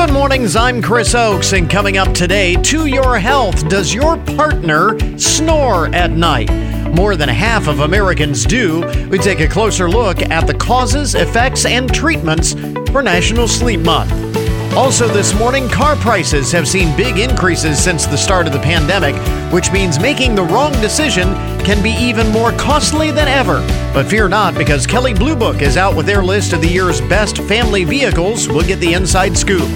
Good mornings, I'm Chris Oakes, and coming up today, to your health, does your partner snore at night? More than half of Americans do. We take a closer look at the causes, effects, and treatments for National Sleep Month. Also this morning, car prices have seen big increases since the start of the pandemic, which means making the wrong decision can be even more costly than ever. But fear not, because Kelley Blue Book is out with their list of the year's best family vehicles. We'll get the inside scoop.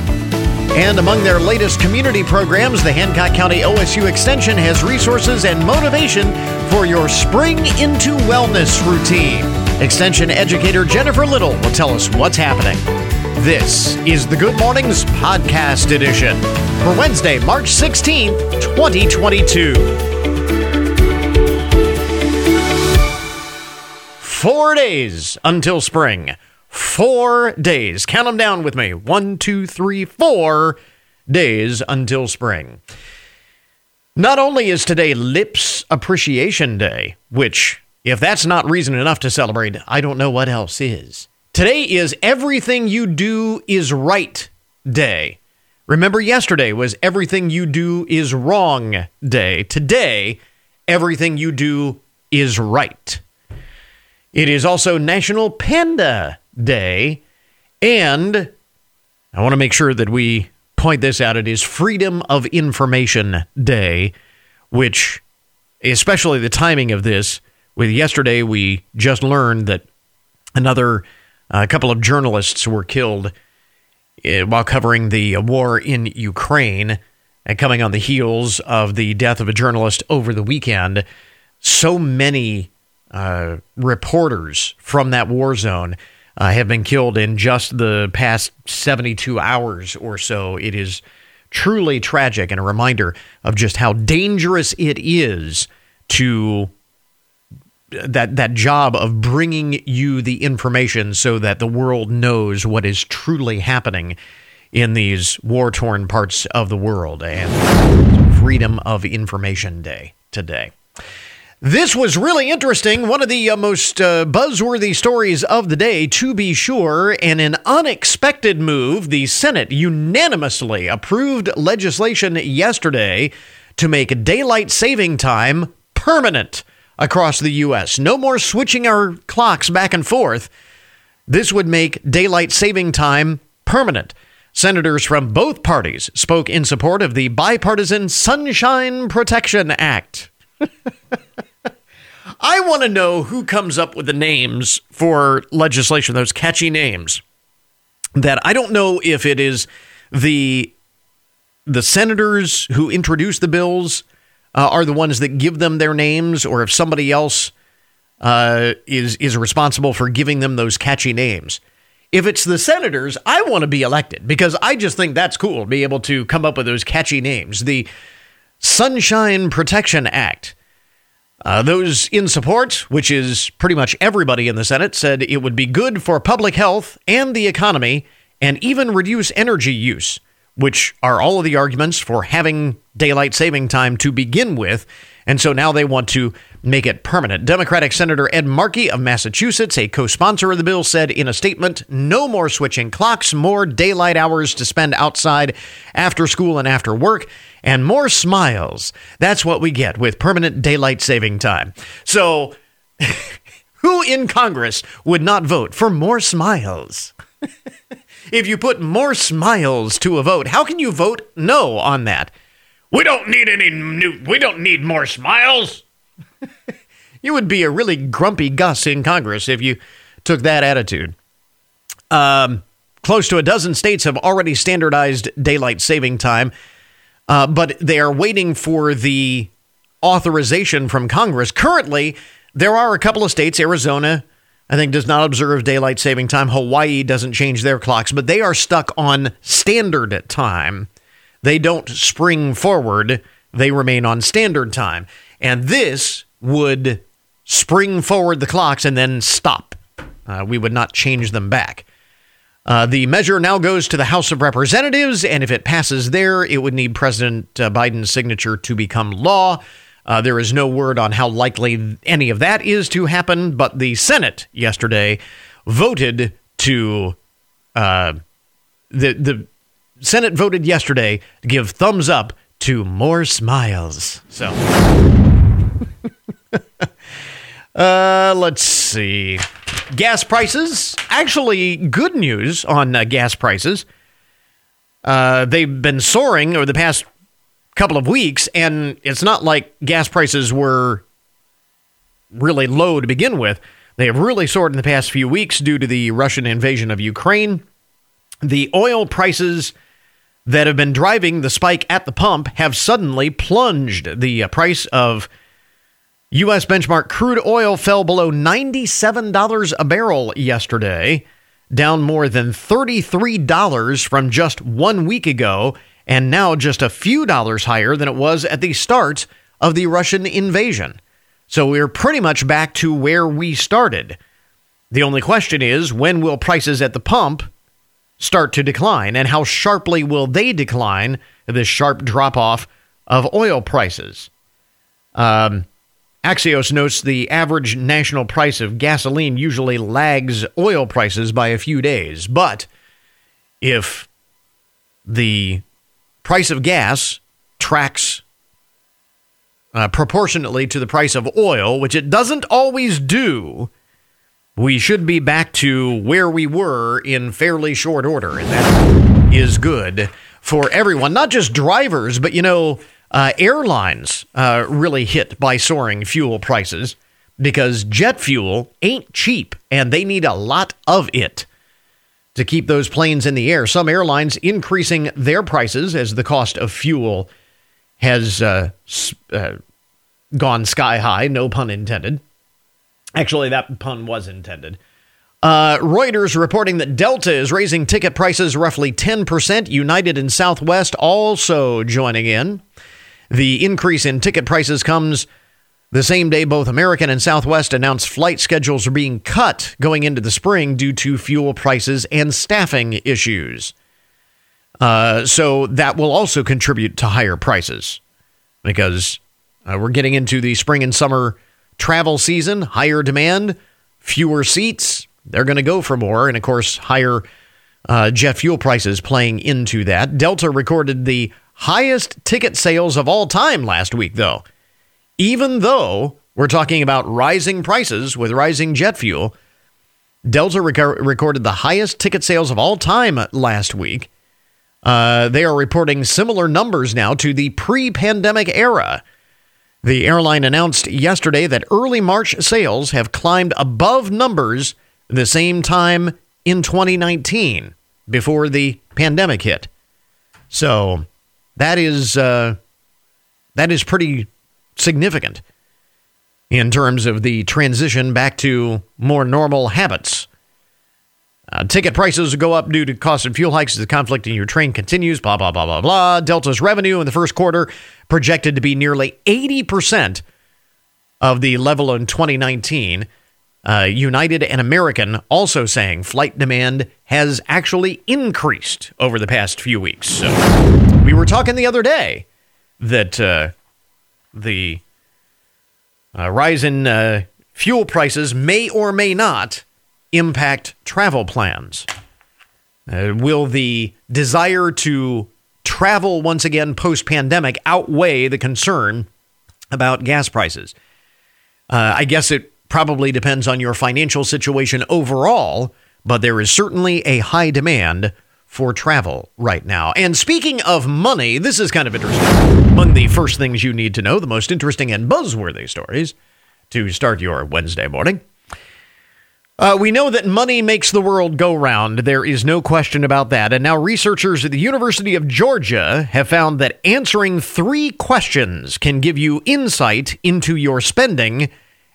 And among their latest community programs, the Hancock County OSU Extension has resources and motivation for your spring into wellness routine. Extension educator Jennifer Little will tell us what's happening. This is the Good Mornings Podcast Edition for Wednesday, March 16th, 2022. 4 days until spring. 4 days. Count them down with me. 1, 2, 3, 4 days until spring. Not only is today Lips Appreciation Day, which, if that's not reason enough to celebrate, I don't know what else is. Today is Everything You Do Is Right Day. Remember, yesterday was Everything You Do Is Wrong Day. Today, Everything You Do Is Right. It is also National Panda Day, and I want to make sure that we point this out. It is Freedom of Information Day, which, especially the timing of this, with yesterday we just learned that another couple of journalists were killed while covering the war in Ukraine, and coming on the heels of the death of a journalist over the weekend. So many reporters from that war zone have been killed in just the past 72 hours or so. It is truly tragic and a reminder of just how dangerous it is to that job of bringing you the information so that the world knows what is truly happening in these war-torn parts of the world. And Freedom of Information Day today. This was really interesting, one of the most buzzworthy stories of the day, to be sure. In an unexpected move, the Senate unanimously approved legislation yesterday to make daylight saving time permanent across the U.S. No more switching our clocks back and forth. This would make daylight saving time permanent. Senators from both parties spoke in support of the bipartisan Sunshine Protection Act. I want to know who comes up with the names for legislation, those catchy names, that I don't know if it is the senators who introduce the bills are the ones that give them their names, or if somebody else is responsible for giving them those catchy names. If it's the senators, I want to be elected, because I just think that's cool, be able to come up with those catchy names. The Sunshine Protection Act. Those in support, which is pretty much everybody in the Senate, said it would be good for public health and the economy, and even reduce energy use, which are all of the arguments for having daylight saving time to begin with. And so now they want to make it permanent. Democratic Senator Ed Markey of Massachusetts, a co-sponsor of the bill, said in a statement, "No more switching clocks, more daylight hours to spend outside after school and after work, and more smiles. That's what we get with permanent daylight saving time." So who in Congress would not vote for more smiles? If you put more smiles to a vote, how can you vote no on that? We don't need more smiles. You would be a really grumpy Gus in Congress if you took that attitude. Close to a dozen states have already standardized daylight saving time, but they are waiting for the authorization from Congress. Currently, there are a couple of states, Arizona, I think, does not observe daylight saving time. Hawaii doesn't change their clocks, but they are stuck on standard time. They don't spring forward. They remain on standard time. And this would spring forward the clocks and then stop. We would not change them back. The measure now goes to the House of Representatives, and if it passes there, it would need President Biden's signature to become law. There is no word on how likely any of that is to happen, but the Senate yesterday voted to Senate voted yesterday to give thumbs up to more smiles. So, let's see. Gas prices. Actually, good news on gas prices. They've been soaring over the past couple of weeks, and it's not like gas prices were really low to begin with. They have really soared in the past few weeks due to the Russian invasion of Ukraine. The oil prices that have been driving the spike at the pump have suddenly plunged. The price of U.S. benchmark crude oil fell below $97 a barrel yesterday, down more than $33 from just 1 week ago, and now just a few dollars higher than it was at the start of the Russian invasion. So we're pretty much back to where we started. The only question is, when will prices at the pump start to decline, and how sharply will they decline, this sharp drop-off of oil prices? Axios notes the average national price of gasoline usually lags oil prices by a few days, but if the price of gas tracks proportionately to the price of oil, which it doesn't always do, we should be back to where we were in fairly short order, and that is good for everyone, not just drivers, but, you know, airlines really hit by soaring fuel prices because jet fuel ain't cheap, and they need a lot of it to keep those planes in the air. Some airlines increasing their prices as the cost of fuel has gone sky high, no pun intended. Actually, that pun was intended. Reuters reporting that Delta is raising ticket prices roughly 10%. United and Southwest also joining in. The increase in ticket prices comes the same day both American and Southwest announced flight schedules are being cut going into the spring due to fuel prices and staffing issues. So that will also contribute to higher prices because we're getting into the spring and summer travel season, higher demand, fewer seats. They're going to go for more. And, of course, higher jet fuel prices playing into that. Delta recorded the highest ticket sales of all time last week, though. Even though we're talking about rising prices with rising jet fuel, Delta recorded the highest ticket sales of all time last week. They are reporting similar numbers now to the pre-pandemic era. The airline announced yesterday that early March sales have climbed above numbers the same time in 2019 before the pandemic hit. So that is pretty significant in terms of the transition back to more normal habits. Ticket prices go up due to cost of fuel hikes as the conflict in Ukraine continues, blah, blah, blah, blah, blah. Delta's revenue in the first quarter projected to be nearly 80% of the level in 2019. United and American also saying flight demand has actually increased over the past few weeks. So we were talking the other day that the rise in fuel prices may or may not impact travel plans. Will the desire to travel once again post-pandemic outweigh the concern about gas prices? I guess it probably depends on your financial situation overall, but there is certainly a high demand for travel right now. And speaking of money, this is kind of interesting. Among the first things you need to know, the most interesting and buzzworthy stories to start your Wednesday morning. We know that money makes the world go round. There is no question about that. And now researchers at the University of Georgia have found that answering three questions can give you insight into your spending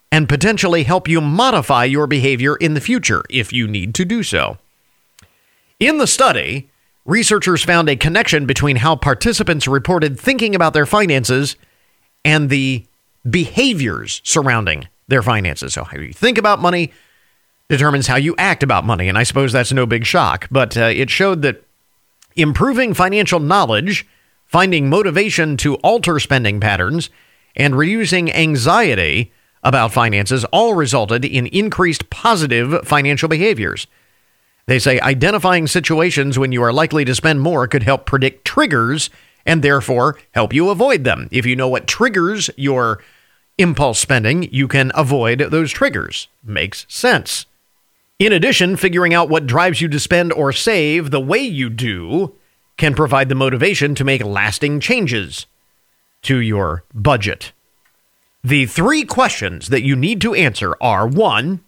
and potentially help you modify your behavior in the future if you need to do so. In the study, researchers found a connection between how participants reported thinking about their finances and the behaviors surrounding their finances. So how you think about money determines how you act about money, and I suppose that's no big shock, but it showed that improving financial knowledge, finding motivation to alter spending patterns, and reducing anxiety about finances all resulted in increased positive financial behaviors. They say identifying situations when you are likely to spend more could help predict triggers and therefore help you avoid them. If you know what triggers your impulse spending, you can avoid those triggers. Makes sense. In addition, figuring out what drives you to spend or save the way you do can provide the motivation to make lasting changes to your budget. The three questions that you need to answer are, 1,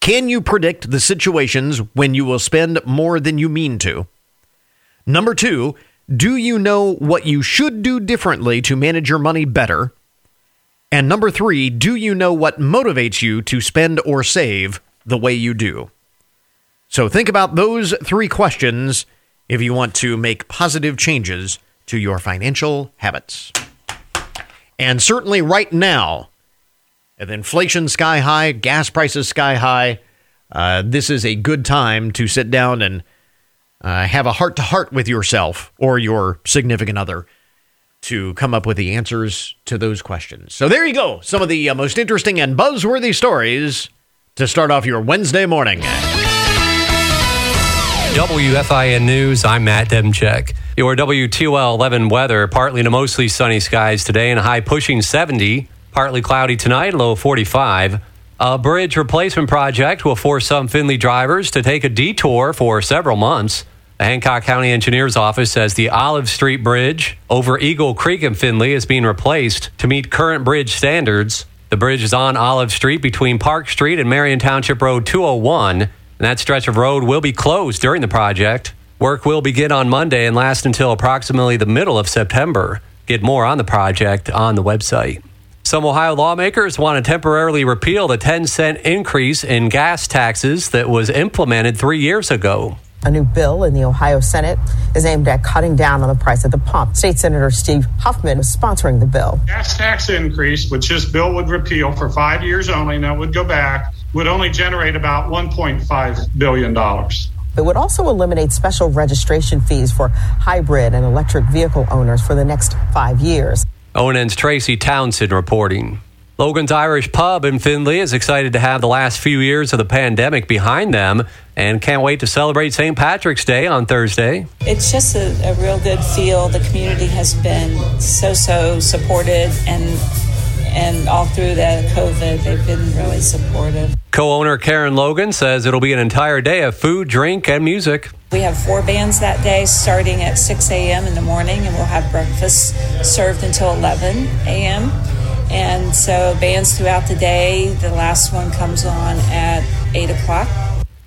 can you predict the situations when you will spend more than you mean to? 2, do you know what you should do differently to manage your money better? And 3, do you know what motivates you to spend or save the way you do? So think about those three questions if you want to make positive changes to your financial habits. And certainly right now, with inflation sky high, gas prices sky high, this is a good time to sit down and have a heart-to-heart with yourself or your significant other to come up with the answers to those questions. So there you go. Some of the most interesting and buzzworthy stories to start off your Wednesday morning. WFIN News, I'm Matt Demchak. Your WTOL 11 weather, partly to mostly sunny skies today and a high pushing 70, partly cloudy tonight, low 45. A bridge replacement project will force some Findlay drivers to take a detour for several months. The Hancock County Engineer's Office says the Olive Street Bridge over Eagle Creek in Findlay is being replaced to meet current bridge standards. The bridge is on Olive Street between Park Street and Marion Township Road 201. And that stretch of road will be closed during the project. Work will begin on Monday and last until approximately the middle of September. Get more on the project on the website. Some Ohio lawmakers want to temporarily repeal the 10-cent increase in gas taxes that was implemented 3 years ago. A new bill in the Ohio Senate is aimed at cutting down on the price at the pump. State Senator Steve Huffman is sponsoring the bill. Gas tax increase, which this bill would repeal for 5 years only, and that would go back, would only generate about $1.5 billion. It would also eliminate special registration fees for hybrid and electric vehicle owners for the next 5 years. ONN's Tracy Townsend reporting. Logan's Irish Pub in Findlay is excited to have the last few years of the pandemic behind them and can't wait to celebrate St. Patrick's Day on Thursday. It's just a real good feel. The community has been so supported, and all through that COVID, they've been really supportive. Co-owner Karen Logan says it'll be an entire day of food, drink, and music. We have 4 bands that day starting at 6 a.m. in the morning, and we'll have breakfast served until 11 a.m., and so bands throughout the day. The last one comes on at 8 o'clock.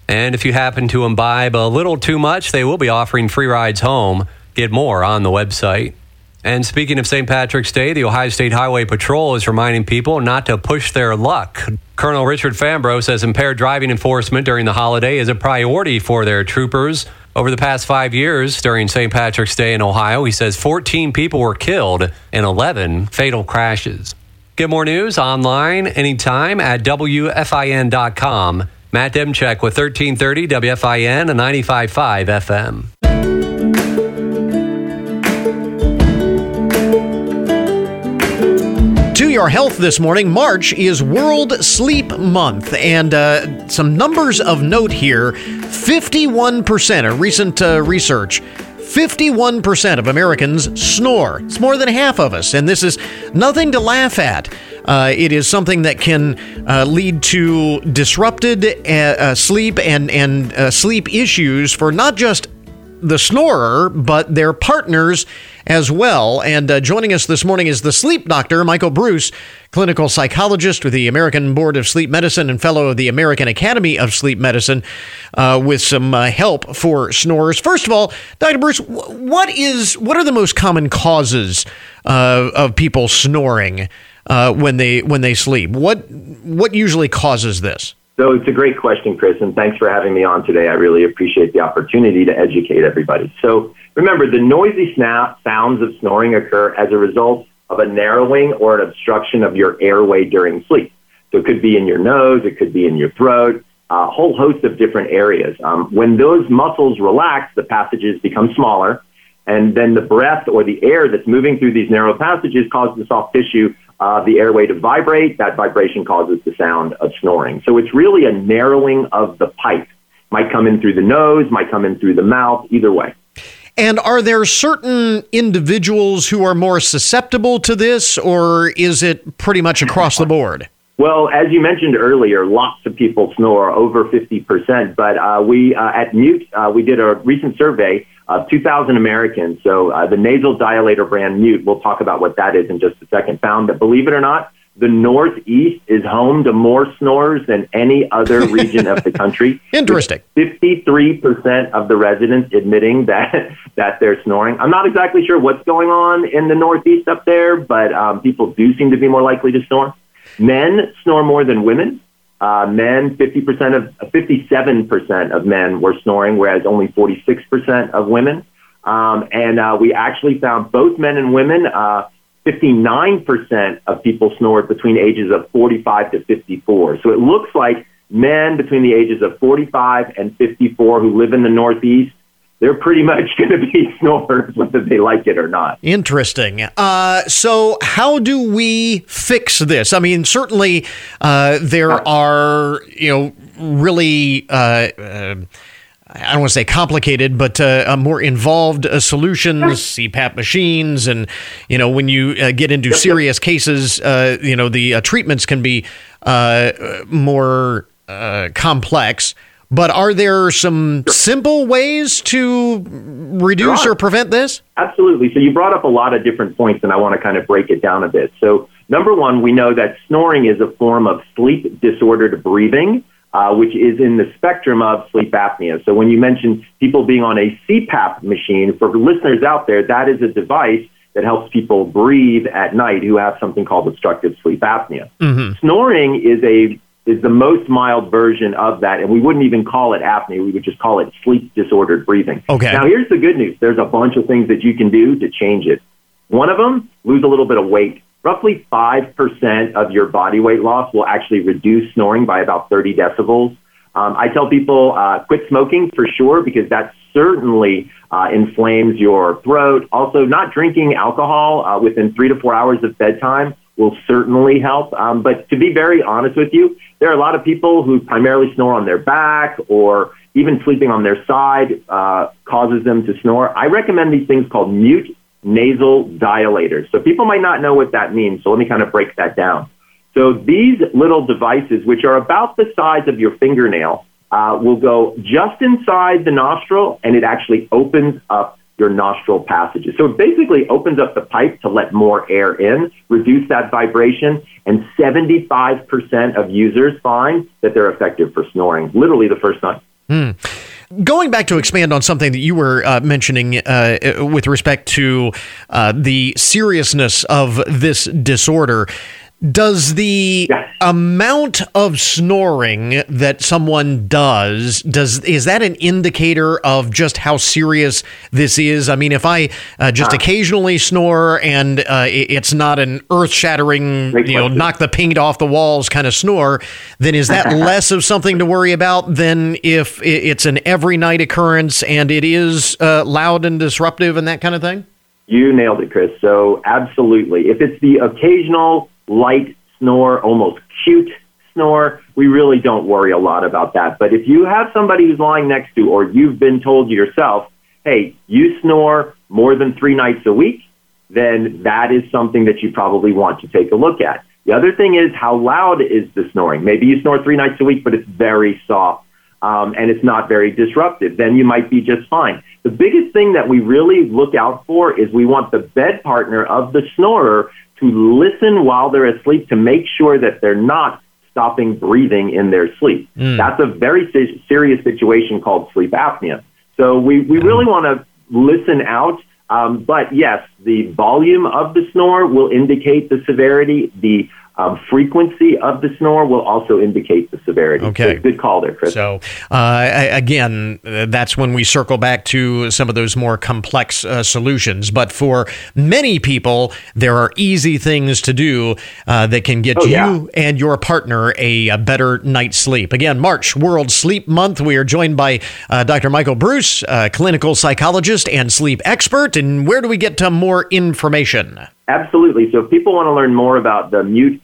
And if you happen to imbibe a little too much, they will be offering free rides home. Get more on the website. And speaking of St. Patrick's Day, the Ohio State Highway Patrol is reminding people not to push their luck. Colonel Richard Fambro says impaired driving enforcement during the holiday is a priority for their troopers. Over the past 5 years during St. Patrick's Day in Ohio, he says 14 people were killed in 11 fatal crashes. Get more news online anytime at WFIN.com. Matt Demchak with 1330 WFIN and 95.5 FM. To your health this morning, March is World Sleep Month, and some numbers of note here. 51%, a recent research, 51% of Americans snore. It's more than half of us, and this is nothing to laugh at. It is something that can lead to disrupted sleep and sleep issues for not just the snorer, but their partners as well. And joining us this morning is the sleep doctor, Michael Bruce, clinical psychologist with the American Board of Sleep Medicine and fellow of the American Academy of Sleep Medicine, with some help for snorers. First of all, Dr. Bruce, what are the most common causes of people snoring when they sleep? What usually causes this? So it's a great question, Chris, and thanks for having me on today. I really appreciate the opportunity to educate everybody. So remember, the noisy sounds of snoring occur as a result of a narrowing or an obstruction of your airway during sleep. So it could be in your nose, it could be in your throat, a whole host of different areas. When those muscles relax, the passages become smaller, and then the breath or the air that's moving through these narrow passages causes the soft tissue of the airway to vibrate. That vibration causes the sound of snoring. So it's really a narrowing of the pipe. might come in through the nose, might come in through the mouth, either way. And are there certain individuals who are more susceptible to this, or is it pretty much across the board? Well, as you mentioned earlier, lots of people snore, over 50%. But we at Mute, we did a recent survey of 2,000 Americans. So the nasal dilator brand Mute, we'll talk about what that is in just a second, found that, believe it or not, the Northeast is home to more snorers than any other region of the country. Interesting. 53% of the residents admitting that they're snoring. I'm not exactly sure what's going on in the Northeast up there, but people do seem to be more likely to snore. Men snore more than women. Men, 57% of men were snoring, whereas only 46% of women. And we actually found both men and women, 59% of people snored between ages of 45 to 54. So it looks like men between the ages of 45 and 54 who live in the Northeast, they're pretty much going to be snorers, whether they like it or not. Interesting. So how do we fix this? I mean, certainly there are, really, I don't want to say complicated, but more involved solutions, CPAP machines. And, when you get into serious cases, the treatments can be more complex. But are there some simple ways to reduce or prevent this? Absolutely. So you brought up a lot of different points, and I want to kind of break it down a bit. So number one, we know that snoring is a form of sleep-disordered breathing, which is in the spectrum of sleep apnea. So when you mentioned people being on a CPAP machine, for listeners out there, that is a device that helps people breathe at night who have something called obstructive sleep apnea. Mm-hmm. Snoring is the most mild version of that, and we wouldn't even call it apnea. We would just call it sleep-disordered breathing. Okay. Now, here's the good news. There's a bunch of things that you can do to change it. One of them, lose a little bit of weight. Roughly 5% of your body weight loss will actually reduce snoring by about 30 decibels. I tell people quit smoking for sure, because that certainly inflames your throat. Also, not drinking alcohol within 3 to 4 hours of bedtime will certainly help. But to be very honest with you, there are a lot of people who primarily snore on their back, or even sleeping on their side causes them to snore. I recommend these things called mute nasal dilators. So people might not know what that means, so let me kind of break that down. So these little devices, which are about the size of your fingernail, will go just inside the nostril, and it actually opens up your nostril passages. So it basically opens up the pipe to let more air in, reduce that vibration, and 75% of users find that they're effective for snoring, literally the first time. Going back to expand on something that you were mentioning with respect to the seriousness of this disorder, does the amount of snoring that someone does, is that an indicator of just how serious this is? I mean, if I just occasionally snore and it's not an earth-shattering, knock the paint off the walls kind of snore, then is that less of something to worry about than if it's an every night occurrence and it is loud and disruptive and that kind of thing? You nailed it, Chris. So absolutely. If it's the occasional light snore, almost cute snore, we really don't worry a lot about that. But if you have somebody who's lying next to, or you've been told yourself, hey, you snore more than 3 nights a week, then that is something that you probably want to take a look at. The other thing is, how loud is the snoring? Maybe you snore 3 nights a week, but it's very soft and it's not very disruptive. Then you might be just fine. The biggest thing that we really look out for is we want the bed partner of the snorer to listen while they're asleep to make sure that they're not stopping breathing in their sleep. That's a very serious situation called sleep apnea. So we really want to listen out. But yes, the volume of the snore will indicate the severity. The frequency of the snore will also indicate the severity. Okay. So good call there, Chris. So, again, that's when we circle back to some of those more complex solutions. But for many people, there are easy things to do that can get you and your partner a better night's sleep. Again, March World Sleep Month. We are joined by Dr. Michael Bruce, a clinical psychologist and sleep expert. And where do we get to more information? Absolutely. So if people want to learn more about the Mute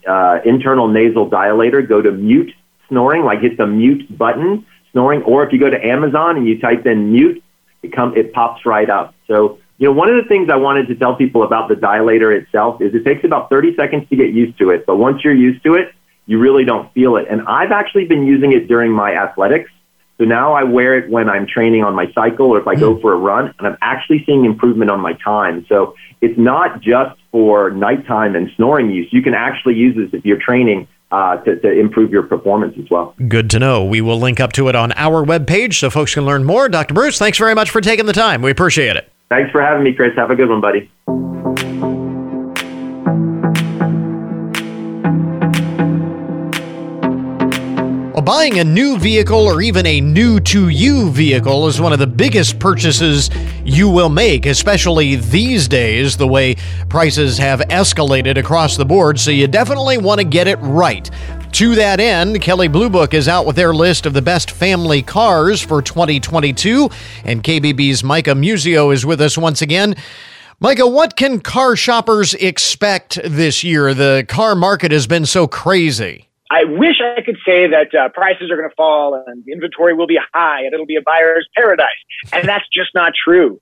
internal nasal dilator, go to Mute Snoring, like hit the Mute button, snoring, or if you go to Amazon and you type in Mute, it pops right up. So, you know, one of the things I wanted to tell people about the dilator itself is it takes about 30 seconds to get used to it. But once you're used to it, you really don't feel it. And I've actually been using it during my athletics. So now I wear it when I'm training on my cycle or if I go for a run, and I'm actually seeing improvement on my time. So it's not just for nighttime and snoring use. You can actually use this if you're training to improve your performance as well. Good to know. We will link up to it on our webpage so folks can learn more. Dr. Bruce, thanks very much for taking the time. We appreciate it. Thanks for having me, Chris. Have a good one, buddy. Buying a new vehicle or even a new-to-you vehicle is one of the biggest purchases you will make, especially these days, the way prices have escalated across the board, so you definitely want to get it right. To that end, Kelley Blue Book is out with their list of the best family cars for 2022, and KBB's Micah Muzio is with us once again. Micah, what can car shoppers expect this year? The car market has been so crazy. I wish I could say that prices are going to fall and the inventory will be high and it'll be a buyer's paradise. And that's just not true.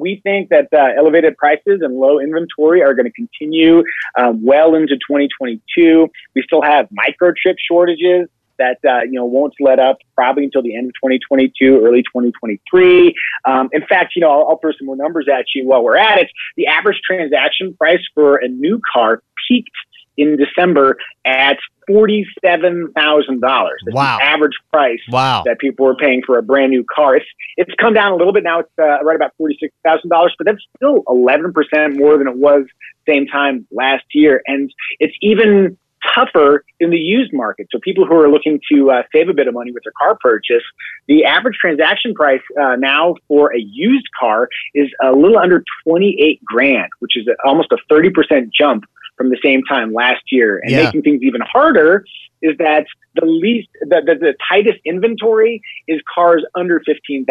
We think that elevated prices and low inventory are going to continue well into 2022. We still have microchip shortages that won't let up probably until the end of 2022, early 2023. In fact, I'll throw some more numbers at you while we're at it. The average transaction price for a new car peaked in December at $47,000. That's wow. The average price that people were paying for a brand new car. It's come down a little bit now. It's right about $46,000, but that's still 11% more than it was same time last year. And it's even tougher in the used market. So people who are looking to save a bit of money with their car purchase, the average transaction price now for a used car is a little under $28,000, which is almost a 30% jump from the same time last year. And making things even harder is that the tightest inventory is cars under $15,000.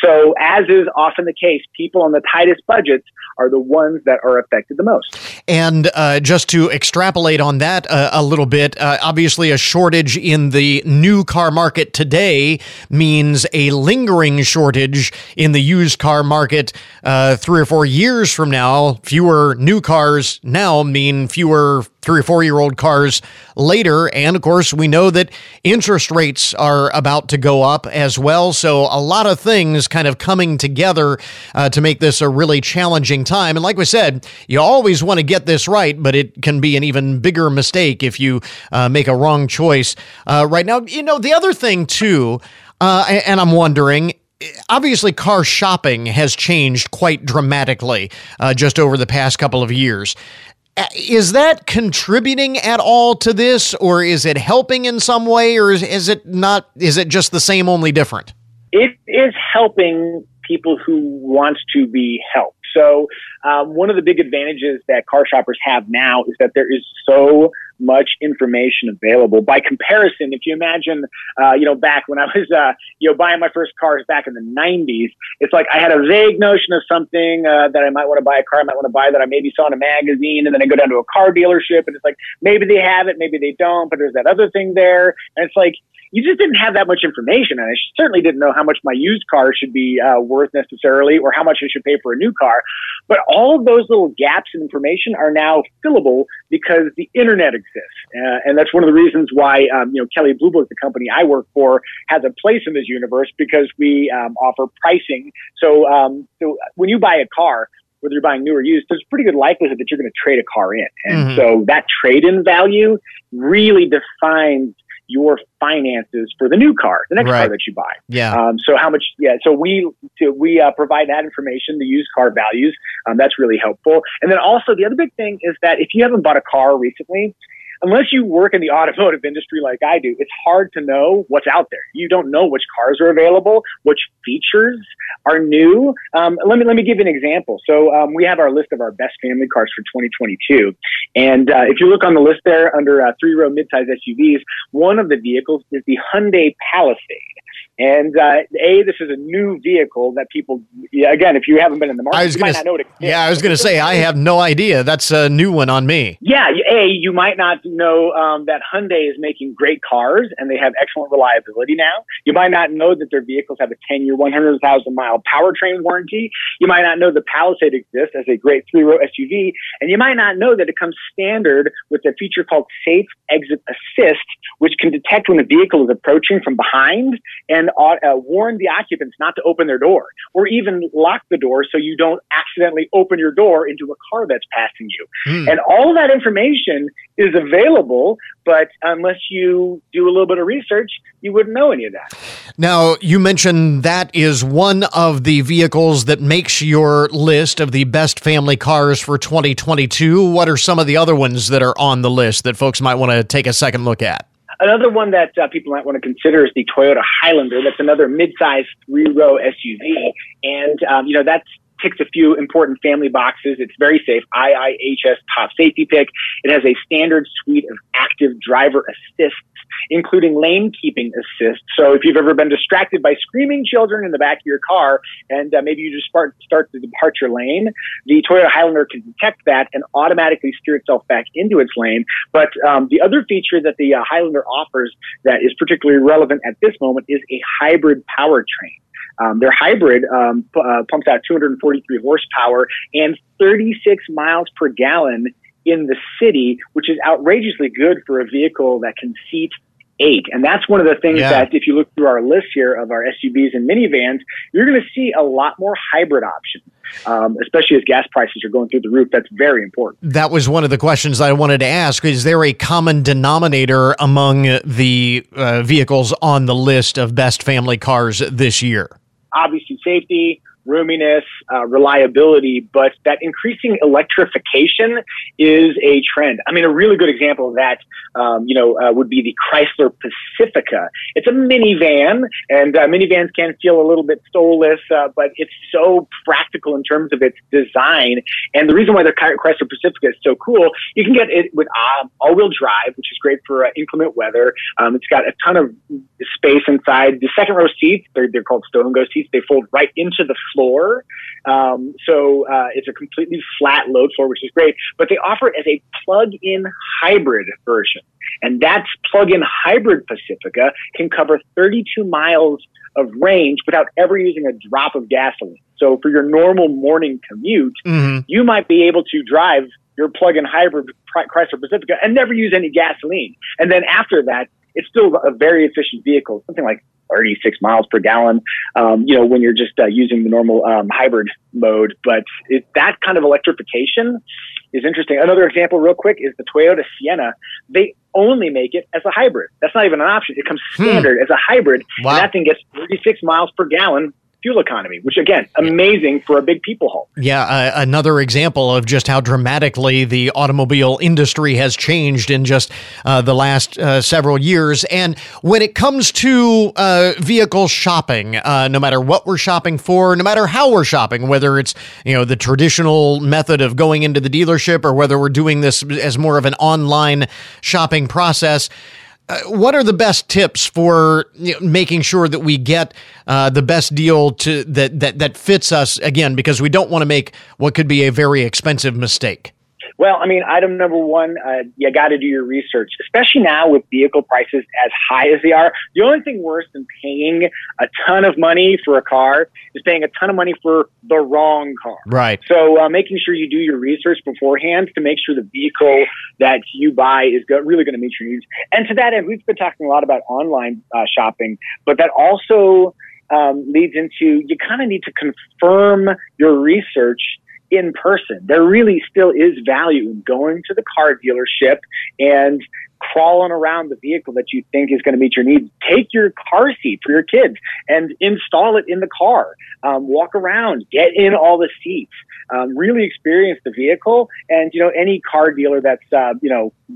So as is often the case, people on the tightest budgets are the ones that are affected the most. And just to extrapolate on that a little bit, obviously a shortage in the new car market today means a lingering shortage in the used car market 3 or 4 years from now. Fewer new cars now mean fewer 3 or 4 year old cars later. And of course, we know that interest rates are about to go up as well. So a lot of things kind of coming together to make this a really challenging time. And like we said, you always want to get this right, but it can be an even bigger mistake if you make a wrong choice right now. The other thing too, and I'm wondering, obviously, car shopping has changed quite dramatically just over the past couple of years. Is that contributing at all to this, or is it helping in some way, or is it not? Is it just the same, only different? It is helping people who want to be helped. So one of the big advantages that car shoppers have now is that there is so much information available. By comparison, if you imagine, back when I was, buying my first cars back in the 90s, it's like I had a vague notion of something that I might want to buy a car, I might want to buy that I maybe saw in a magazine, and then I go down to a car dealership, and it's like, maybe they have it, maybe they don't, but there's that other thing there. And it's like, you just didn't have that much information, and I certainly didn't know how much my used car should be worth necessarily, or how much I should pay for a new car. But all of those little gaps in information are now fillable because the internet exists, and that's one of the reasons why Kelley Blue Book, the company I work for, has a place in this universe because we offer pricing. So when you buy a car, whether you're buying new or used, there's a pretty good likelihood that you're going to trade a car in, and so that trade-in value really defines your finances for the new car, the next car that you buy. So how much? So we provide that information, the used car values. That's really helpful. And then also the other big thing is that if you haven't bought a car recently, unless you work in the automotive industry like I do, it's hard to know what's out there. You don't know which cars are available, which features are new. Let me give you an example. So we have our list of our best family cars for 2022. And if you look on the list there under three-row midsize SUVs, one of the vehicles is the Hyundai Palisade. And this is a new vehicle that people, again, if you haven't been in the market, you might not know what it is. Yeah, I was going to say, I have no idea. That's a new one on me. Yeah, you might not know that Hyundai is making great cars and they have excellent reliability now. You might not know that their vehicles have a 10-year, 100,000-mile powertrain warranty. You might not know the Palisade exists as a great three-row SUV. And you might not know that it comes standard with a feature called Safe Exit Assist, which can detect when a vehicle is approaching from behind and warn the occupants not to open their door or even lock the door so you don't accidentally open your door into a car that's passing you. And all that information is available, but unless you do a little bit of research, you wouldn't know any of that. Now, you mentioned that is one of the vehicles that makes your list of the best family cars for 2022. What are some of the other ones that are on the list that folks might want to take a second look at? Another one that people might want to consider is the Toyota Highlander. That's another mid-size three-row SUV. And, that ticks a few important family boxes. It's very safe. IIHS top safety pick. It has a standard suite of active driver assists, including lane keeping assist. So if you've ever been distracted by screaming children in the back of your car and maybe you just start the departure lane, the Toyota Highlander can detect that and automatically steer itself back into its lane. But the other feature that the Highlander offers that is particularly relevant at this moment is a hybrid powertrain. Their hybrid pumps out 243 horsepower and 36 miles per gallon in the city, which is outrageously good for a vehicle that can seat 8. And that's one of the things that if you look through our list here of our SUVs and minivans, you're going to see a lot more hybrid options, especially as gas prices are going through the roof. That's very important. That was one of the questions I wanted to ask. Is there a common denominator among the vehicles on the list of best family cars this year? Obviously, safety, roominess, reliability, but that increasing electrification is a trend. I mean, a really good example of that, would be the Chrysler Pacifica. It's a minivan, and minivans can feel a little bit soulless, but it's so practical in terms of its design. And the reason why the Chrysler Pacifica is so cool, you can get it with all-wheel drive, which is great for inclement weather. It's got a ton of space inside. The second-row seats, they're called stow-and-go seats. They fold right into the floor. It's a completely flat load floor, which is great, but they offer it as a plug-in hybrid version. And that's plug-in hybrid Pacifica can cover 32 miles of range without ever using a drop of gasoline. So for your normal morning commute, you might be able to drive your plug-in hybrid Chrysler Pacifica and never use any gasoline. And then after that, it's still a very efficient vehicle, something like 36 miles per gallon, when you're just using the normal hybrid mode. But that kind of electrification is interesting. Another example real quick is the Toyota Sienna. They only make it as a hybrid. That's not even an option. It comes standard as a hybrid. Wow. And that thing gets 36 miles per gallon fuel economy, which, again, amazing for a big people haul. Yeah, another example of just how dramatically the automobile industry has changed in just the last several years. And when it comes to vehicle shopping, no matter what we're shopping for, no matter how we're shopping, whether it's, the traditional method of going into the dealership or whether we're doing this as more of an online shopping process, what are the best tips for making sure that we get the best deal that fits us, again, because we don't want to make what could be a very expensive mistake? Well, I mean, item number one, you got to do your research, especially now with vehicle prices as high as they are. The only thing worse than paying a ton of money for a car is paying a ton of money for the wrong car. Right. So making sure you do your research beforehand to make sure the vehicle that you buy is really going to meet your needs. And to that end, we've been talking a lot about online shopping, but that also leads into you kind of need to confirm your research in person. There really still is value in going to the car dealership and crawling around the vehicle that you think is going to meet your needs. Take your car seat for your kids and install it in the car. Walk around, get in all the seats, really experience the vehicle. And, any car dealer that's,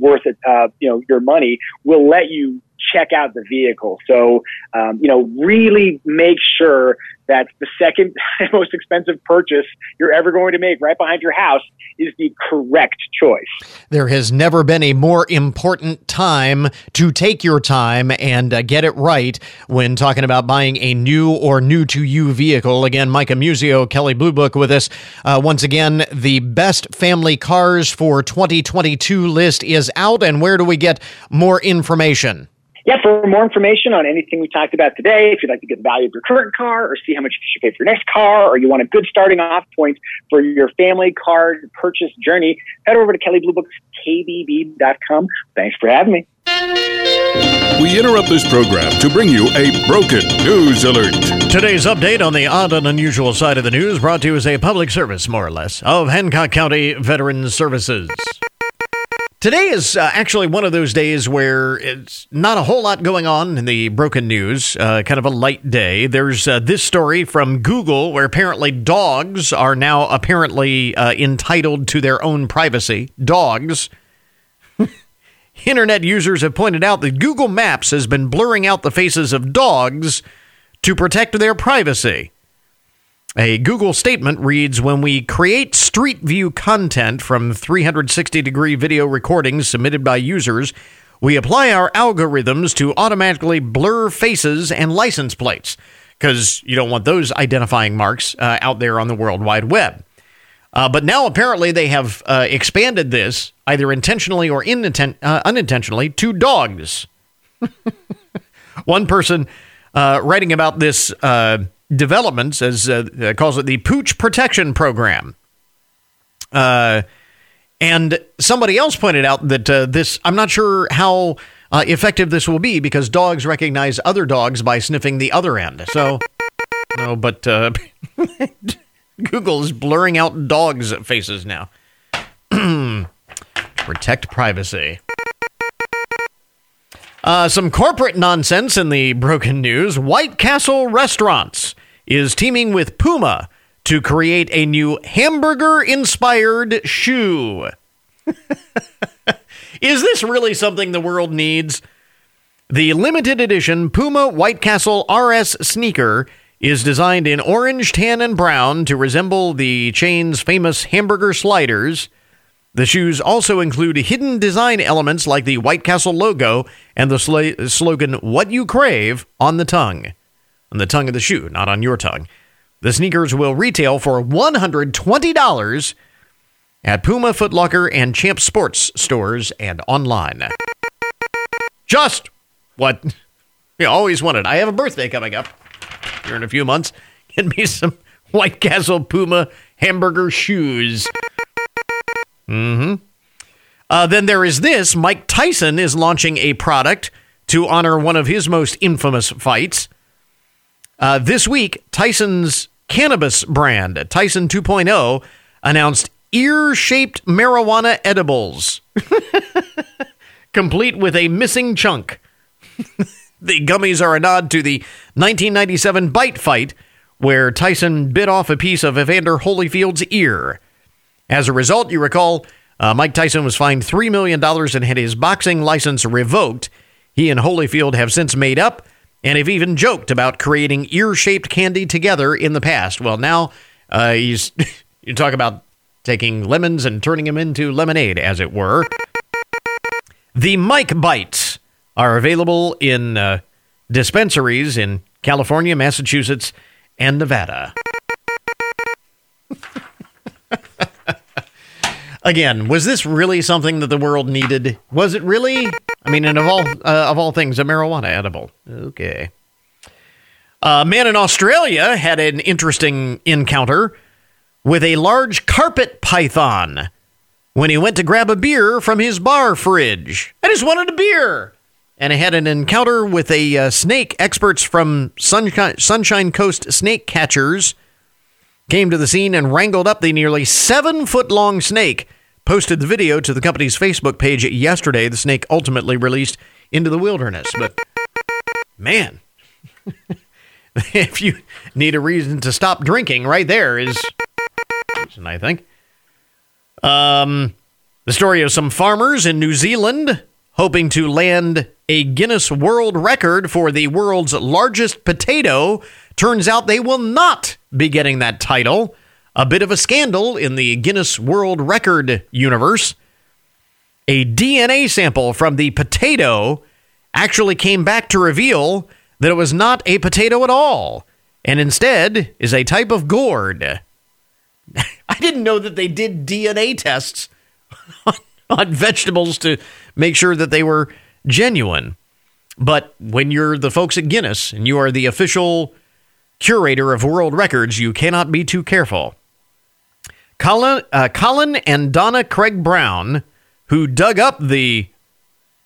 worth it, your money will let you check out the vehicle. So, really make sure that the second most expensive purchase you're ever going to make right behind your house is the correct choice. There has never been a more important important time to take your time and get it right when talking about buying a new or new-to-you vehicle. Again, Micah Muzio, Kelley Blue Book with us. Once again, the best family cars for 2022 list is out, and where do we get more information? Yeah, for more information on anything we talked about today, if you'd like to get the value of your current car or see how much you should pay for your next car, or you want a good starting off point for your family car purchase journey, head over to KelleyBlueBooks.kbb.com. Thanks for having me. We interrupt this program to bring you a broken news alert. Today's update on the odd and unusual side of the news brought to you as a public service, more or less, of Hancock County Veterans Services. Today is actually one of those days where it's not a whole lot going on in the broken news, kind of a light day. There's this story from Google where apparently dogs are now entitled to their own privacy. Dogs. Internet users have pointed out that Google Maps has been blurring out the faces of dogs to protect their privacy. A Google statement reads, "When we create street view content from 360-degree video recordings submitted by users, we apply our algorithms to automatically blur faces and license plates," because you don't want those identifying marks out there on the World Wide Web. But now apparently they have expanded this, either intentionally or unintentionally, to dogs. One person writing about this developments, as calls it the Pooch Protection Program. And somebody else pointed out that this, I'm not sure how effective this will be, because dogs recognize other dogs by sniffing the other end. So, no, but Google's blurring out dogs' faces now. Protect privacy. Some corporate nonsense in the broken news. White Castle Restaurants is teaming with Puma to create a new hamburger-inspired shoe. Is this really something the world needs? The limited edition Puma White Castle RS sneaker is designed in orange, tan, and brown to resemble the chain's famous hamburger sliders. The shoes also include hidden design elements like the White Castle logo and the slogan, "What you crave," on the tongue. On the tongue of the shoe, not on your tongue. The sneakers will retail for $120 at Puma, Foot Locker, and Champ Sports stores and online. Just what we always wanted. I have a birthday coming up here in a few months. Get me some White Castle Puma hamburger shoes. Then there is this. Mike Tyson is launching a product to honor one of his most infamous fights. This week, Tyson's cannabis brand, Tyson 2.0, announced ear-shaped marijuana edibles, complete with a missing chunk. The gummies are a nod to the 1997 bite fight, where Tyson bit off a piece of Evander Holyfield's ear. As a result, you recall, Mike Tyson was fined $3 million and had his boxing license revoked. He and Holyfield have since made up and have even joked about creating ear-shaped candy together in the past. Well, now he's you talk about taking lemons and turning them into lemonade, as it were. The Mike Bites are available in dispensaries in California, Massachusetts, and Nevada. Again, was this really something that the world needed? Was it really? I mean, and of all things, a marijuana edible. Okay. A man in Australia had an interesting encounter with a large carpet python when he went to grab a beer from his bar fridge. I just wanted a beer. And he had an encounter with a snake. Experts from Sunshine Coast snake catchers came to the scene and wrangled up the nearly 7-foot-long snake, posted the video to the company's Facebook page yesterday. The snake ultimately released into the wilderness. But, man, if you need a reason to stop drinking, right there is a reason, I think. The story of some farmers in New Zealand hoping to land a Guinness World Record for the world's largest potato. Turns out they will not be getting that title. A bit of a scandal in the Guinness World Record universe. a DNA sample from the potato actually came back to reveal that it was not a potato at all, and instead is a type of gourd. I didn't know that they did DNA tests on vegetables to make sure that they were genuine. But when you're the folks at Guinness and you are the official curator of world records, you cannot be too careful. Colin and Donna Craig Brown, who dug up the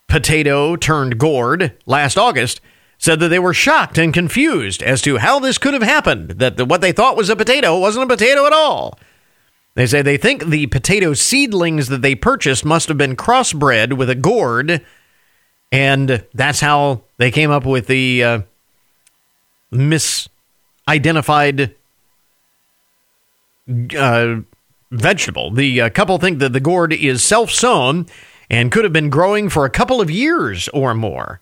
potato turned gourd last August, said that they were shocked and confused as to how this could have happened, that what they thought was a potato wasn't a potato at all. They say they think the potato seedlings that they purchased must have been crossbred with a gourd, and that's how they came up with the misidentified vegetable. The couple think that the gourd is self-sown and could have been growing for a couple of years or more.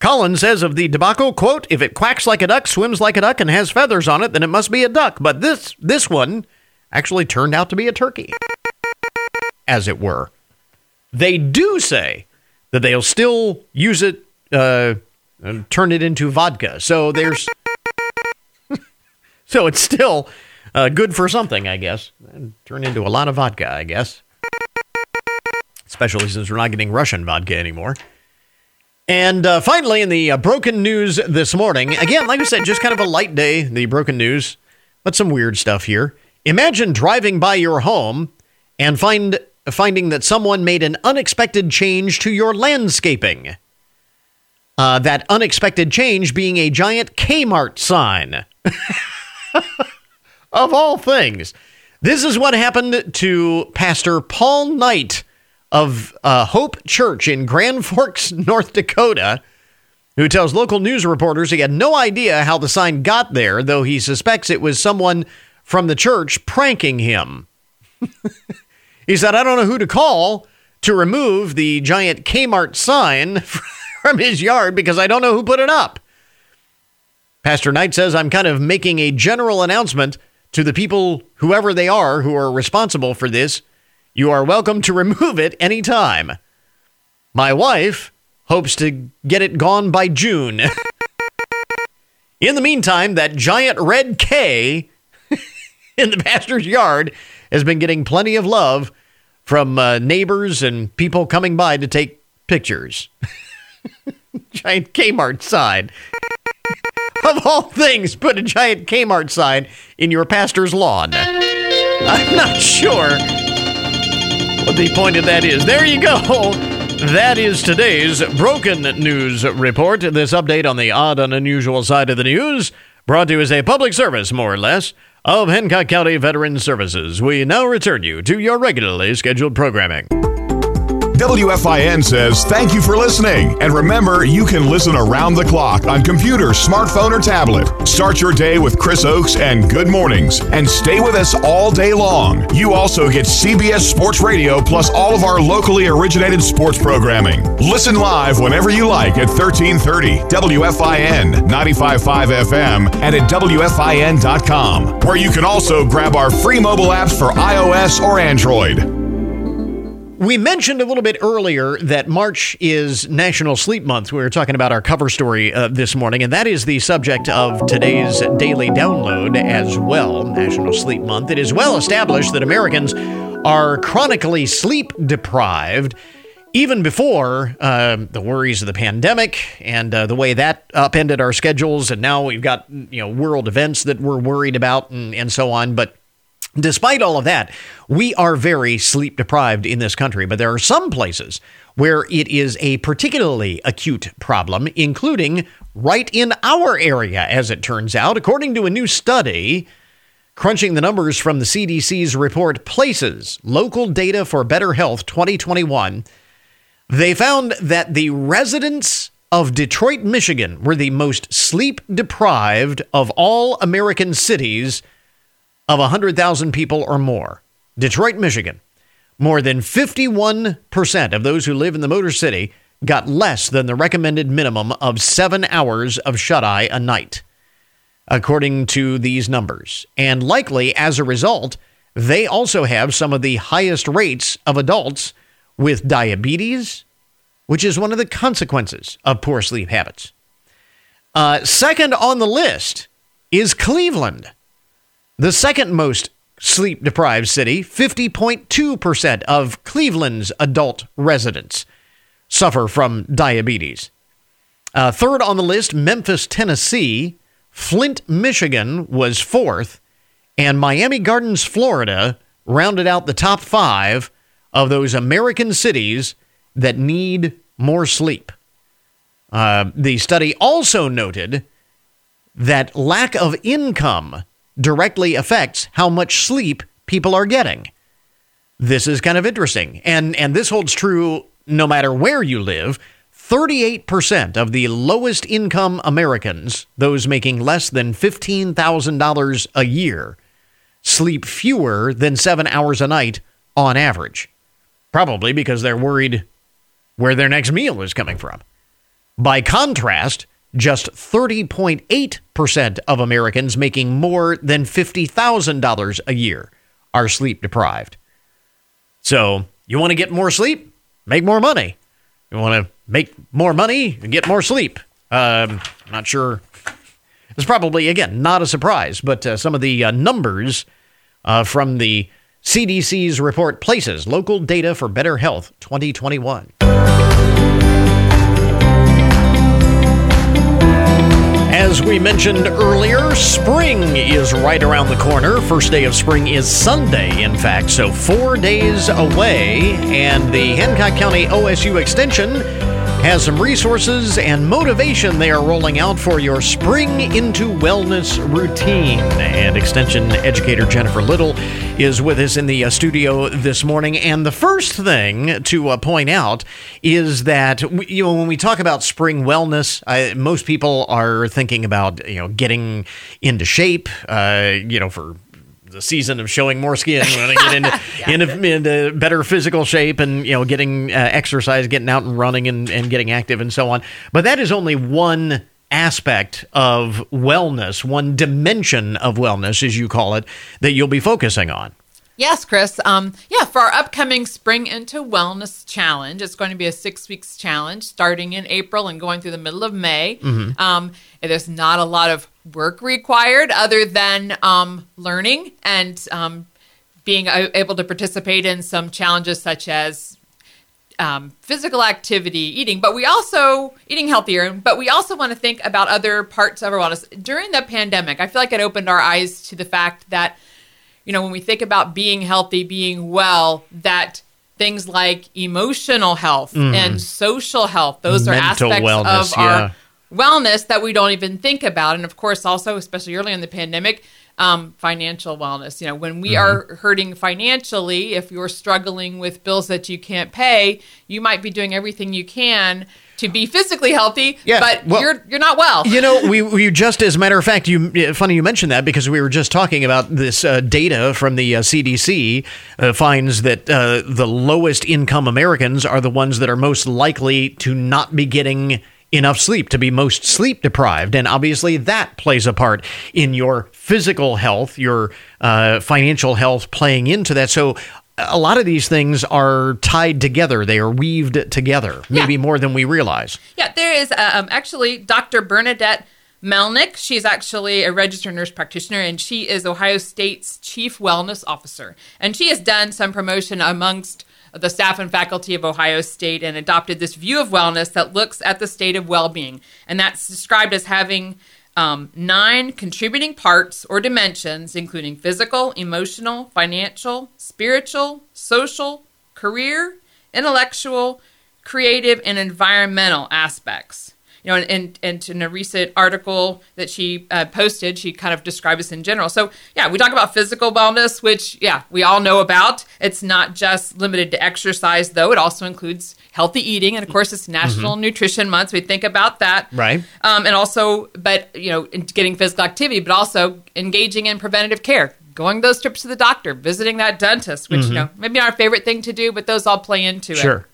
Colin says of the debacle, quote, "If it quacks like a duck, swims like a duck, and has feathers on it, then it must be a duck. But this one actually turned out to be a turkey," as it were. They do say that they'll still use it, and turn it into vodka. So there's... so it's still good for something, I guess. And turn into a lot of vodka, I guess. Especially since we're not getting Russian vodka anymore. And finally, in the broken news this morning, again, like I said, just kind of a light day, the broken news, but some weird stuff here. Imagine driving by your home and finding that someone made an unexpected change to your landscaping. That unexpected change being a giant Kmart sign. Of all things. This is what happened to Pastor Paul Knight of Hope Church in Grand Forks, North Dakota, who tells local news reporters he had no idea how the sign got there, though he suspects it was someone from the church pranking him. He said, "I don't know who to call to remove the giant Kmart sign from his yard because I don't know who put it up." Pastor Knight says, "I'm kind of making a general announcement to the people, whoever they are, who are responsible for this. You are welcome to remove it anytime. My wife hopes to get it gone by June." In the meantime, that giant red K in the pastor's yard has been getting plenty of love from neighbors and people coming by to take pictures. Giant Kmart sign. Of all things, put a giant Kmart sign in your pastor's lawn. I'm not sure what the point of that is. There you go. That is today's Broken News Report. This update on the odd and unusual side of the news brought to you as a public service, more or less, of Hancock County Veteran Services. We now return you to your regularly scheduled programming. WFIN says thank you for listening. And remember, you can listen around the clock on computer, smartphone, or tablet. Start your day with Chris Oakes and Good Mornings. And stay with us all day long. You also get CBS Sports Radio plus all of our locally originated sports programming. Listen live whenever you like at 1330 WFIN 95.5 FM and at WFIN.com, where you can also grab our free mobile apps for iOS or Android. We mentioned a little bit earlier that March is National Sleep Month. We were talking about our cover story this morning, and that is the subject of today's Daily Download as well, National Sleep Month. It is well established that Americans are chronically sleep deprived even before the worries of the pandemic and the way that upended our schedules, and now we've got world events that we're worried about and so on, but despite all of that, we are very sleep deprived in this country, but there are some places where it is a particularly acute problem, including right in our area, as it turns out. According to a new study, crunching the numbers from the CDC's report, Places, Local Data for Better Health 2021, they found that the residents of Detroit, Michigan, were the most sleep deprived of all American cities of 100,000 people or more. Detroit, Michigan. More than 51% of those who live in the Motor City got less than the recommended minimum of 7 hours of shut-eye a night, according to these numbers. And likely, as a result, they also have some of the highest rates of adults with diabetes, which is one of the consequences of poor sleep habits. Second on the list is Cleveland, the second most sleep-deprived city. 50.2% of Cleveland's adult residents suffer from diabetes. Third on the list, Memphis, Tennessee. Flint, Michigan was fourth. And Miami Gardens, Florida rounded out the top five of those American cities that need more sleep. The study also noted that lack of income directly affects how much sleep people are getting. This is kind of interesting. And this holds true no matter where you live. 38% of the lowest income Americans, those making less than $15,000 a year, sleep fewer than 7 hours a night on average. Probably because they're worried where their next meal is coming from. By contrast, just 30.8% of Americans making more than $50,000 a year are sleep deprived. So you want to get more sleep? Make more money. You want to make more money and get more sleep. Not sure. It's probably, again, not a surprise, but some of the numbers from the CDC's report, Places, Local Data for Better Health 2021. As we mentioned earlier, spring is right around the corner. First day of spring is Sunday, in fact, so 4 days away. And the Hancock County OSU Extension has some resources and motivation they are rolling out for your spring into wellness routine. And Extension educator Jennifer Little is with us in the studio this morning. And the first thing to point out is that, you know, when we talk about spring wellness, most people are thinking about, you know, getting into shape, you know, for the season of showing more skin, running into better physical shape, and, you know, getting exercise, getting out and running and getting active and so on. But that is only one aspect of wellness, one dimension of wellness, as you call it, that you'll be focusing on. Yes, Chris. For our upcoming Spring Into Wellness Challenge, it's going to be a 6-week challenge starting in April and going through the middle of May. Mm-hmm. There's not a lot of work required other than learning and being able to participate in some challenges such as physical activity, eating, but we also eating healthier. But we also want to think about other parts of our wellness. During the pandemic, I feel like it opened our eyes to the fact that, you know, when we think about being healthy, being well, that things like emotional health and social health, those mental are aspects wellness, of our wellness that we don't even think about. And of course, also, especially early in the pandemic, financial wellness. You know, when we are hurting financially, if you're struggling with bills that you can't pay, you might be doing everything you can to be physically healthy, but you're not well. You know, we just, as a matter of fact, funny you mentioned that, because we were just talking about this data from the CDC finds that the lowest income Americans are the ones that are most likely to not be getting enough sleep, to be most sleep deprived. And obviously that plays a part in your physical health, your financial health playing into that. So a lot of these things are tied together. They are weaved together, maybe more than we realize. Yeah, there is actually Dr. Bernadette Melnick. She's actually a registered nurse practitioner, and she is Ohio State's chief wellness officer. And she has done some promotion amongst the staff and faculty of Ohio State and adopted this view of wellness that looks at the state of well-being. And that's described as having 9 contributing parts or dimensions, including physical, emotional, financial, spiritual, social, career, intellectual, creative, and environmental aspects. You know, and in a recent article that she posted, she kind of described this in general. So, we talk about physical wellness, which, we all know about. It's not just limited to exercise, though. It also includes healthy eating. And, of course, it's National Nutrition Month. So we think about that. Right. And also, getting physical activity, but also engaging in preventative care, going those trips to the doctor, visiting that dentist, which, maybe not our favorite thing to do, but those all play into it. Sure.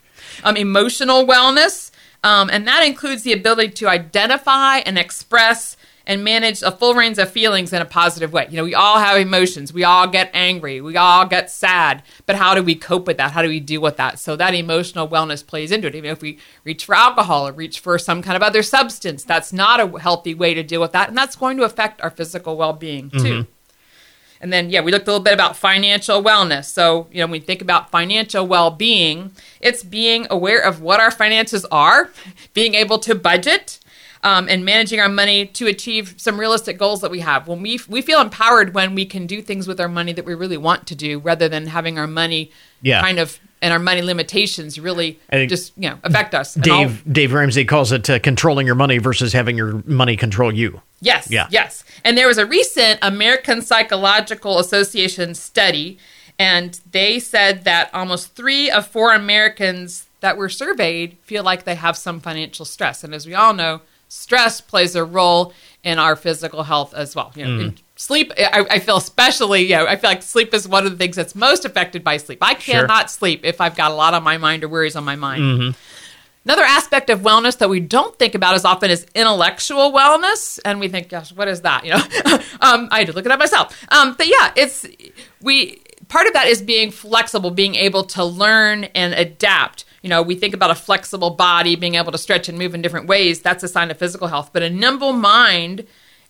Emotional wellness. And that includes the ability to identify and express and manage a full range of feelings in a positive way. You know, we all have emotions. We all get angry. We all get sad. But how do we cope with that? How do we deal with that? So that emotional wellness plays into it. Even if we reach for alcohol or reach for some kind of other substance, that's not a healthy way to deal with that. And that's going to affect our physical well-being too. Mm-hmm. And then, yeah, we looked a little bit about financial wellness. So, you know, when we think about financial well-being, it's being aware of what our finances are, being able to budget, and managing our money to achieve some realistic goals that we have. When we feel empowered when we can do things with our money that we really want to do, rather than having our money kind of, and our money limitations really just, you know, affect us. Dave Ramsey calls it controlling your money versus having your money control you. Yes, yeah. Yes. And there was a recent American Psychological Association study, and they said that almost 3 of 4 Americans that were surveyed feel like they have some financial stress. And as we all know, stress plays a role in our physical health as well. You know, sleep, I feel especially, you know, I feel like sleep is one of the things that's most affected by sleep. I cannot sleep if I've got a lot on my mind or worries on my mind. Mm-hmm. Another aspect of wellness that we don't think about as often is intellectual wellness. And we think, gosh, what is that? You know, I had to look it up myself. But yeah, part of that is being flexible, being able to learn and adapt. You know, we think about a flexible body, being able to stretch and move in different ways. That's a sign of physical health. But a nimble mind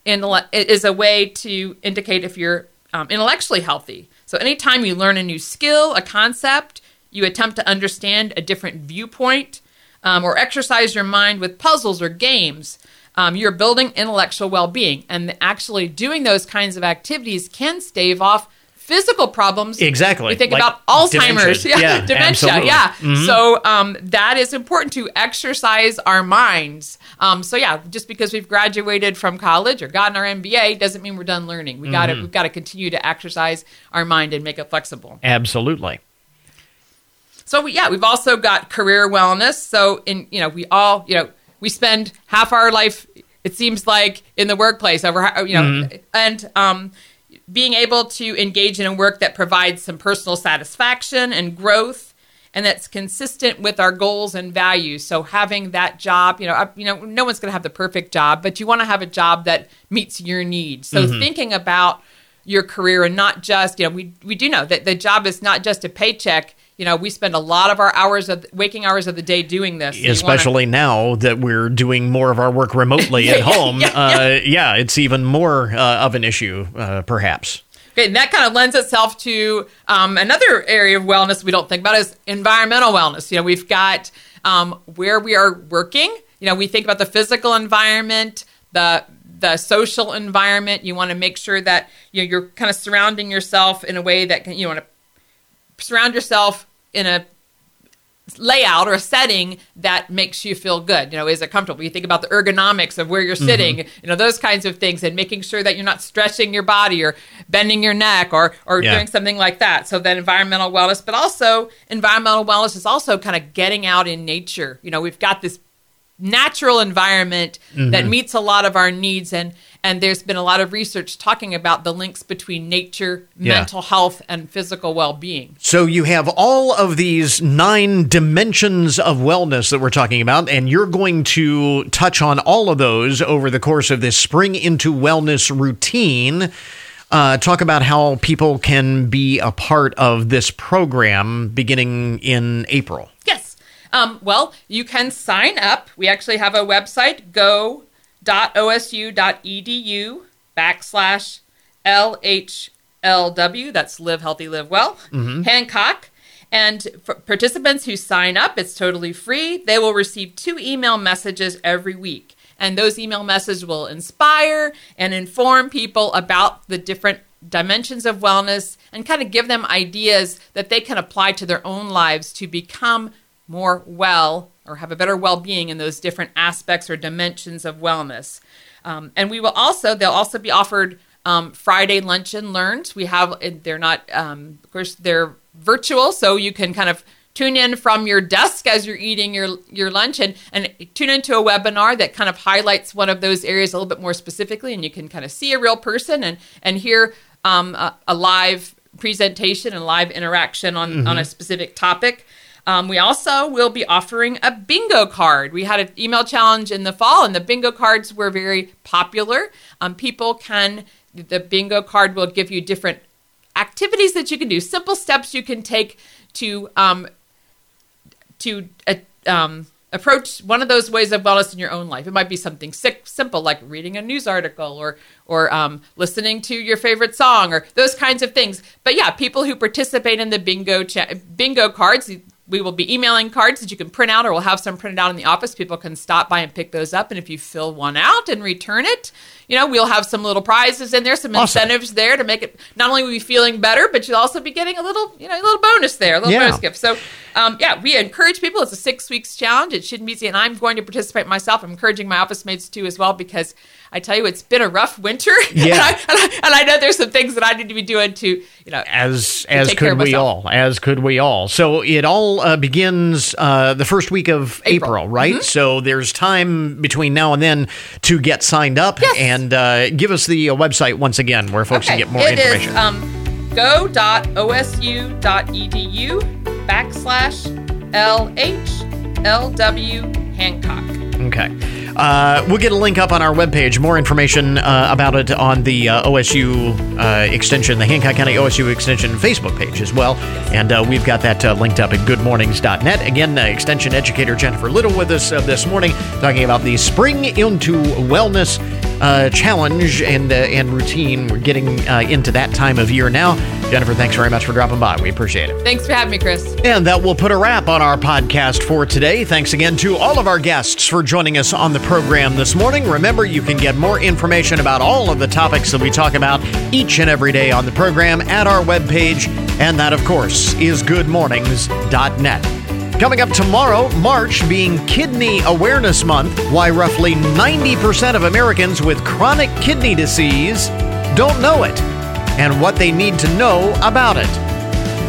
is a way to indicate if you're intellectually healthy. So anytime you learn a new skill, a concept, you attempt to understand a different viewpoint, or exercise your mind with puzzles or games, you're building intellectual well-being. And actually doing those kinds of activities can stave off physical problems. Exactly. We think like about Alzheimer's, dementia. Yeah, dementia. Yeah. Mm-hmm. So that is important to exercise our minds. So yeah, just because we've graduated from college or gotten our MBA doesn't mean we're done learning. We've got to continue to exercise our mind and make it flexible. Absolutely. So we've also got career wellness. So we spend half our life, it seems like, in the workplace being able to engage in a work that provides some personal satisfaction and growth, and that's consistent with our goals and values. So having that job, no one's going to have the perfect job, but you want to have a job that meets your needs. So thinking about your career and not just, we do know that the job is not just a paycheck. You know, we spend a lot of our waking hours of the day doing this. Especially now that we're doing more of our work remotely at home. It's even more of an issue, perhaps. Okay, and that kind of lends itself to another area of wellness we don't think about is environmental wellness. You know, we've got where we are working. You know, we think about the physical environment, the social environment. You want to make sure that you're kind of surrounding yourself in a way that surround yourself in a layout or a setting that makes you feel good. You know, is it comfortable? You think about the ergonomics of where you're sitting, those kinds of things, and making sure that you're not stretching your body or bending your neck or doing something like that. So that environmental wellness, but also environmental wellness is also kind of getting out in nature. You know, we've got this natural environment that meets a lot of our needs, and there's been a lot of research talking about the links between nature, mental health, and physical well-being. So you have all of these 9 dimensions of wellness that we're talking about, and you're going to touch on all of those over the course of this Spring Into Wellness routine. Talk about how people can be a part of this program beginning in April. Yes. Well, you can sign up. We actually have a website, go.osu.edu/LHLW. That's Live Healthy, Live Well, Hancock. And for participants who sign up, it's totally free. They will receive 2 email messages every week. And those email messages will inspire and inform people about the different dimensions of wellness and kind of give them ideas that they can apply to their own lives to become more well or have a better well-being in those different aspects or dimensions of wellness. And they'll also be offered Friday lunch and learns. They're virtual, so you can kind of tune in from your desk as you're eating your lunch and tune into a webinar that kind of highlights one of those areas a little bit more specifically, and you can kind of see a real person and hear a live presentation and live interaction on a specific topic. We also will be offering a bingo card. We had an email challenge in the fall, and the bingo cards were very popular. The bingo card will give you different activities that you can do, simple steps you can take to approach one of those ways of wellness in your own life. It might be something simple like reading a news article or listening to your favorite song or those kinds of things. But yeah, people who participate in the bingo cards, we will be emailing cards that you can print out, or we'll have some printed out in the office. People can stop by and pick those up. And if you fill one out and return it, we'll have some little prizes in there, some incentives there to make it, not only will you be feeling better, but you'll also be getting a little bonus there, bonus gift. So we encourage people. It's a 6 weeks challenge. It shouldn't be easy. And I'm going to participate myself. I'm encouraging my office mates too as well, because I tell you, it's been a rough winter. Yeah. and I know there's some things that I need to be doing to take care of myself. So it all begins the first week of April, right? Mm-hmm. So there's time between now and then to get signed up. Yes. And give us the website once again where folks can get more information. It is go.osu.edu/LHLW Hancock. Okay. We'll get a link up on our webpage, more information about it on the OSU Extension, the Hancock County OSU Extension Facebook page as well. And we've got that linked up at goodmornings.net. Again, Extension Educator Jennifer Little with us this morning, talking about the Spring Into Wellness Challenge and routine. We're getting into that time of year now. Jennifer, thanks very much for dropping by. We appreciate it. Thanks for having me, Chris. And that will put a wrap on our podcast for today. Thanks again to all of our guests for joining us on the program this morning. Remember, you can get more information about all of the topics that we talk about each and every day on the program at our webpage, and that, of course, is goodmornings.net. Coming up tomorrow, March being Kidney Awareness Month, why roughly 90% of Americans with chronic kidney disease don't know it, and what they need to know about it.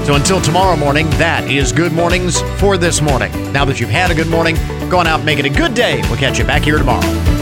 So until tomorrow morning, that is Good Mornings for this morning. Now that you've had a good morning, go on out and make it a good day. We'll catch you back here tomorrow.